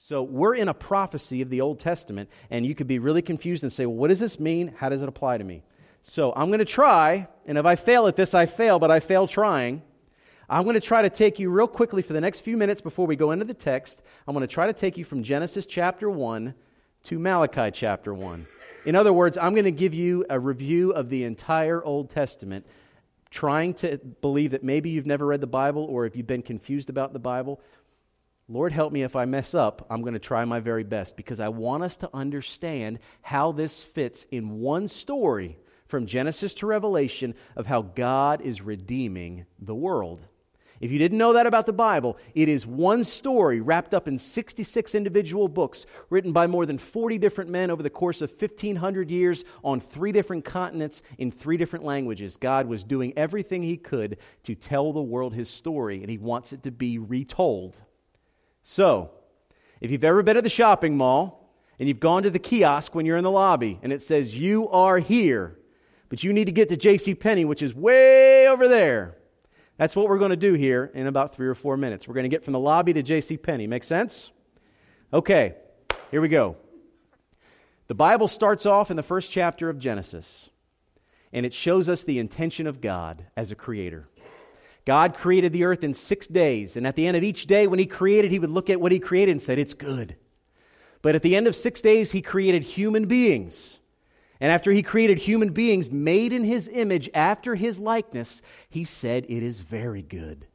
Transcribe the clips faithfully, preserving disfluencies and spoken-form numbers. So we're in a prophecy of the Old Testament, and you could be really confused and say, well, what does this mean? How does it apply to me? So I'm going to try, and if I fail at this, I fail, but I fail trying. I'm going to try to take you real quickly for the next few minutes before we go into the text. I'm going to try to take you from Genesis chapter one to Malachi chapter one. In other words, I'm going to give you a review of the entire Old Testament, trying to believe that maybe you've never read the Bible, or if you've been confused about the Bible. Lord, help me if I mess up. I'm going to try my very best, because I want us to understand how this fits in one story from Genesis to Revelation of how God is redeeming the world. If you didn't know that about the Bible, it is one story wrapped up in sixty-six individual books written by more than forty different men over the course of fifteen hundred years on three different continents in three different languages. God was doing everything He could to tell the world His story, and He wants it to be retold. So, if you've ever been to the shopping mall and you've gone to the kiosk when you're in the lobby and it says, you are here, but you need to get to JCPenney, which is way over there. That's what we're going to do here in about three or four minutes. We're going to get from the lobby to JCPenney. Make sense? Okay, here we go. The Bible starts off in the first chapter of Genesis, and it shows us the intention of God as a creator. God created the earth in six days, and at the end of each day when He created, He would look at what He created and said, it's good. But at the end of six days, He created human beings. And after He created human beings made in His image, after His likeness, He said, it is very good.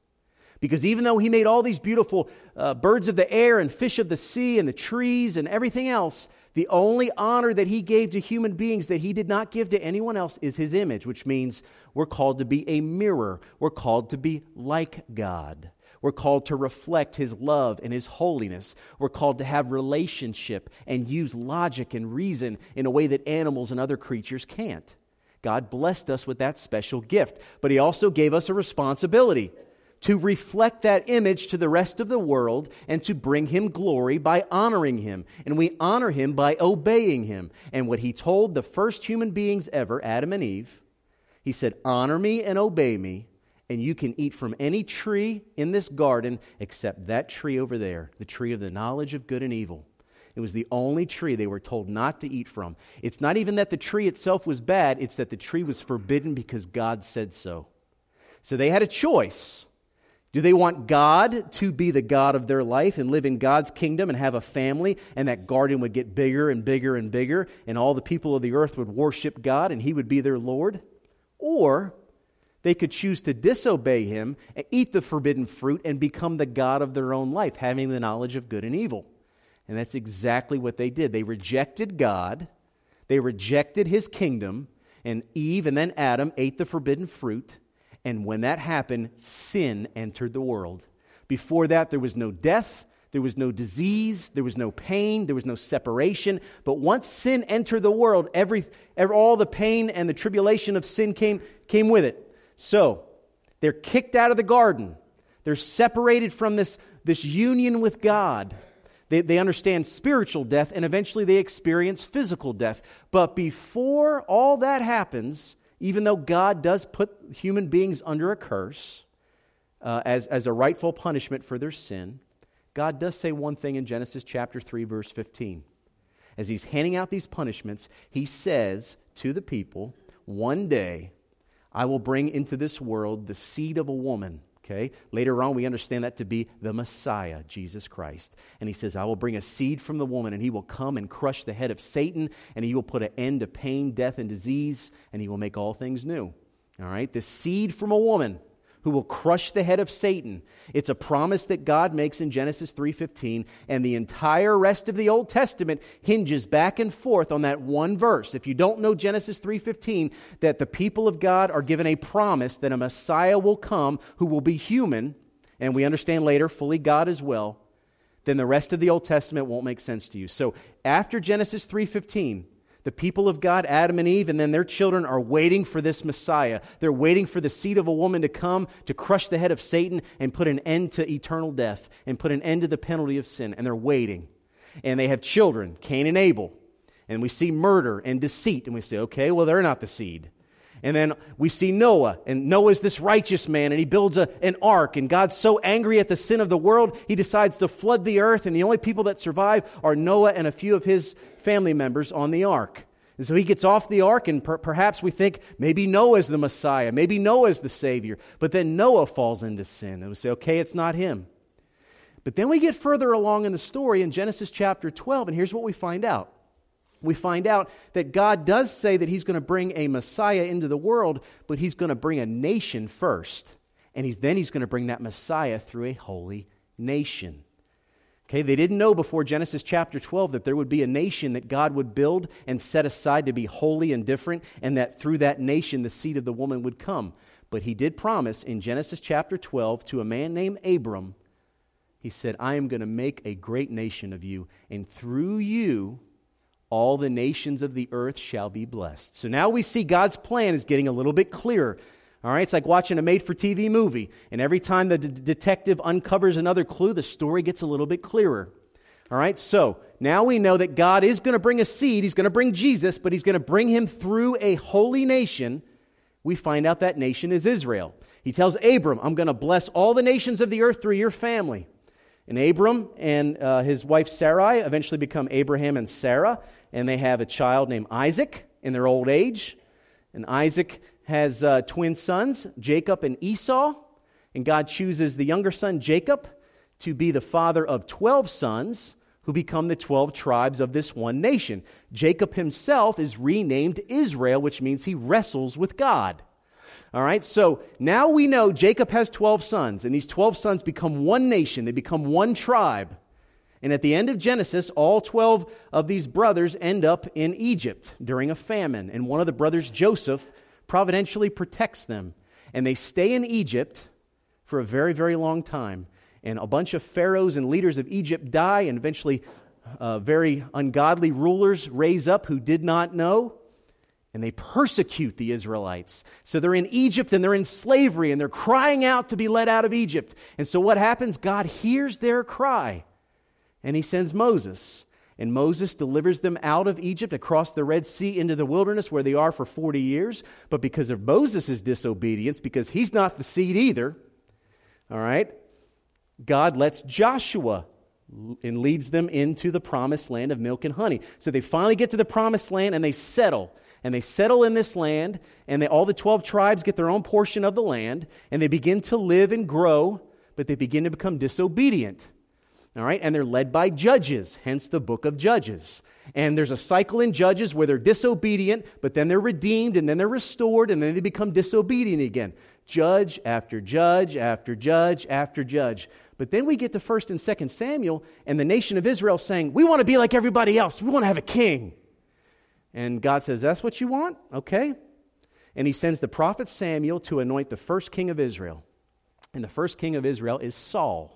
Because even though He made all these beautiful uh, birds of the air and fish of the sea and the trees and everything else, the only honor that He gave to human beings that He did not give to anyone else is His image, which means we're called to be a mirror. We're called to be like God. We're called to reflect His love and His holiness. We're called to have relationship and use logic and reason in a way that animals and other creatures can't. God blessed us with that special gift, but He also gave us a responsibility to reflect that image to the rest of the world and to bring Him glory by honoring Him. And we honor Him by obeying Him. And what He told the first human beings ever, Adam and Eve, He said, honor me and obey me. And you can eat from any tree in this garden except that tree over there, the tree of the knowledge of good and evil. It was the only tree they were told not to eat from. It's not even that the tree itself was bad, it's that the tree was forbidden because God said so. So they had a choice. Do they want God to be the God of their life and live in God's kingdom and have a family, and that garden would get bigger and bigger and bigger, and all the people of the earth would worship God and He would be their Lord? Or they could choose to disobey Him, and eat the forbidden fruit, and become the god of their own life, having the knowledge of good and evil. And that's exactly what they did. They rejected God, they rejected His kingdom, and Eve and then Adam ate the forbidden fruit, and when that happened, sin entered the world. Before that, there was no death, there was no disease, there was no pain, there was no separation. But once sin entered the world, every, every all the pain and the tribulation of sin came came with it. So, they're kicked out of the garden. They're separated from this, this union with God. They, they understand spiritual death, and eventually they experience physical death. But before all that happens, even though God does put human beings under a curse uh, as, as a rightful punishment for their sin, God does say one thing in Genesis chapter three, verse fifteen. As He's handing out these punishments, He says to the people, one day I will bring into this world the seed of a woman, okay? Later on, we understand that to be the Messiah, Jesus Christ. And He says, I will bring a seed from the woman, and He will come and crush the head of Satan, and He will put an end to pain, death, and disease, and He will make all things new, all right? The seed from a woman who will crush the head of Satan. It's a promise that God makes in Genesis three fifteen, and the entire rest of the Old Testament hinges back and forth on that one verse. If you don't know Genesis three fifteen, that the people of God are given a promise that a Messiah will come who will be human, and we understand later fully God as well, then the rest of the Old Testament won't make sense to you. So after Genesis three fifteen, the people of God, Adam and Eve, and then their children are waiting for this Messiah. They're waiting for the seed of a woman to come to crush the head of Satan and put an end to eternal death and put an end to the penalty of sin. And they're waiting. And they have children, Cain and Abel. And we see murder and deceit. And we say, okay, well, they're not the seed. And then we see Noah, and Noah's this righteous man, and he builds a, an ark, and God's so angry at the sin of the world, he decides to flood the earth, and the only people that survive are Noah and a few of his family members on the ark. And so he gets off the ark, and per- perhaps we think maybe Noah's the Messiah, maybe Noah's the Savior. But then Noah falls into sin, and we say, okay, it's not him. But then we get further along in the story in Genesis chapter twelve, and here's what we find out. We find out that God does say that he's going to bring a Messiah into the world, but he's going to bring a nation first, and he's, then he's going to bring that Messiah through a holy nation. Okay, they didn't know before Genesis chapter twelve that there would be a nation that God would build and set aside to be holy and different, and that through that nation the seed of the woman would come. But he did promise in Genesis chapter twelve to a man named Abram. He said, I am going to make a great nation of you, and through you all the nations of the earth shall be blessed. So now we see God's plan is getting a little bit clearer. All right, it's like watching a made-for-T V movie, and every time the d- detective uncovers another clue, the story gets a little bit clearer. All right, so now we know that God is going to bring a seed. He's going to bring Jesus, but he's going to bring him through a holy nation. We find out that nation is Israel. He tells Abram, I'm going to bless all the nations of the earth through your family. And Abram and uh, his wife Sarai eventually become Abraham and Sarah, and they have a child named Isaac in their old age. And Isaac has uh, twin sons, Jacob and Esau, and God chooses the younger son, Jacob, to be the father of twelve sons who become the twelve tribes of this one nation. Jacob himself is renamed Israel, which means he wrestles with God. All right, so now we know Jacob has twelve sons, and these twelve sons become one nation. They become one tribe. And at the end of Genesis, all twelve of these brothers end up in Egypt during a famine, and one of the brothers, Joseph, providentially protects them. And they stay in Egypt for a very, very long time, and a bunch of pharaohs and leaders of Egypt die, and eventually uh, very ungodly rulers raise up who did not know. And they persecute the Israelites. So they're in Egypt and they're in slavery and they're crying out to be let out of Egypt. And so what happens? God hears their cry and he sends Moses. And Moses delivers them out of Egypt across the Red Sea into the wilderness where they are for forty years. But because of Moses' disobedience, because he's not the seed either, all right, God lets Joshua and leads them into the promised land of milk and honey. So they finally get to the promised land and they settle. And they settle in this land, and they, all the twelve tribes get their own portion of the land, and they begin to live and grow, but they begin to become disobedient. All right, and they're led by judges, hence the book of Judges. And there's a cycle in Judges where they're disobedient, but then they're redeemed, and then they're restored, and then they become disobedient again. Judge after judge after judge after judge. But then we get to First and Second Samuel, and the nation of Israel saying, we want to be like everybody else. We want to have a king. And God says, that's what you want? Okay. And he sends the prophet Samuel to anoint the first king of Israel. And the first king of Israel is Saul.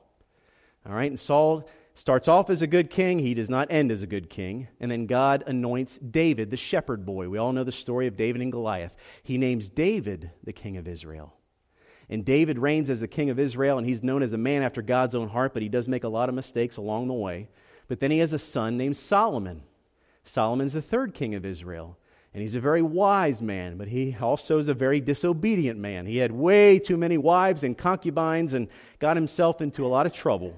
All right, and Saul starts off as a good king. He does not end as a good king. And then God anoints David, the shepherd boy. We all know the story of David and Goliath. He names David the king of Israel. And David reigns as the king of Israel, and he's known as a man after God's own heart, but he does make a lot of mistakes along the way. But then he has a son named Solomon. Solomon's the third king of Israel, and he's a very wise man, but he also is a very disobedient man. He had way too many wives and concubines and got himself into a lot of trouble.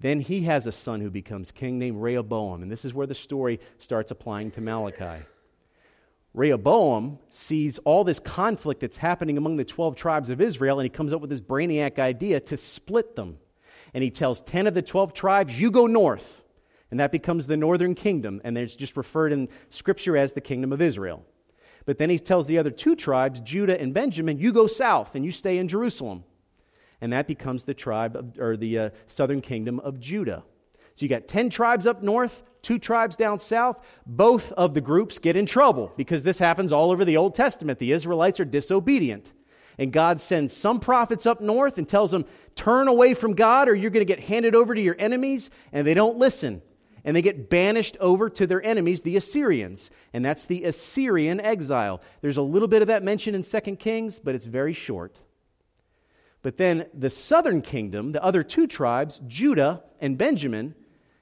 Then he has a son who becomes king named Rehoboam, and this is where the story starts applying to Malachi. Rehoboam sees all this conflict that's happening among the twelve tribes of Israel, and he comes up with this brainiac idea to split them. And he tells ten of the twelve tribes, you go north. And that becomes the northern kingdom, and it's just referred in Scripture as the kingdom of Israel. But then he tells the other two tribes, Judah and Benjamin, you go south and you stay in Jerusalem. And that becomes the tribe of, or the uh, southern kingdom of Judah. So you got ten tribes up north, two tribes down south. Both of the groups get in trouble because this happens all over the Old Testament. The Israelites are disobedient. And God sends some prophets up north and tells them, turn away from God or you're going to get handed over to your enemies. And they don't listen. And they get banished over to their enemies, the Assyrians. And that's the Assyrian exile. There's a little bit of that mentioned in Second Kings, but it's very short. But then the southern kingdom, the other two tribes, Judah and Benjamin,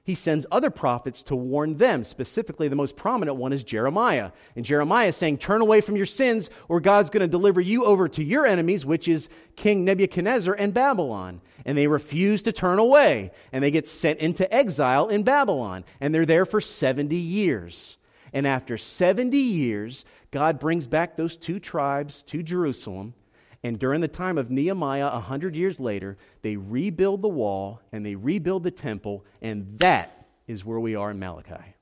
he sends other prophets to warn them. Specifically, the most prominent one is Jeremiah. And Jeremiah is saying, turn away from your sins or God's going to deliver you over to your enemies, which is King Nebuchadnezzar and Babylon. And they refuse to turn away. And they get sent into exile in Babylon. And they're there for seventy years. And after seventy years, God brings back those two tribes to Jerusalem. And during the time of Nehemiah, one hundred years later, they rebuild the wall and they rebuild the temple. And that is where we are in Malachi.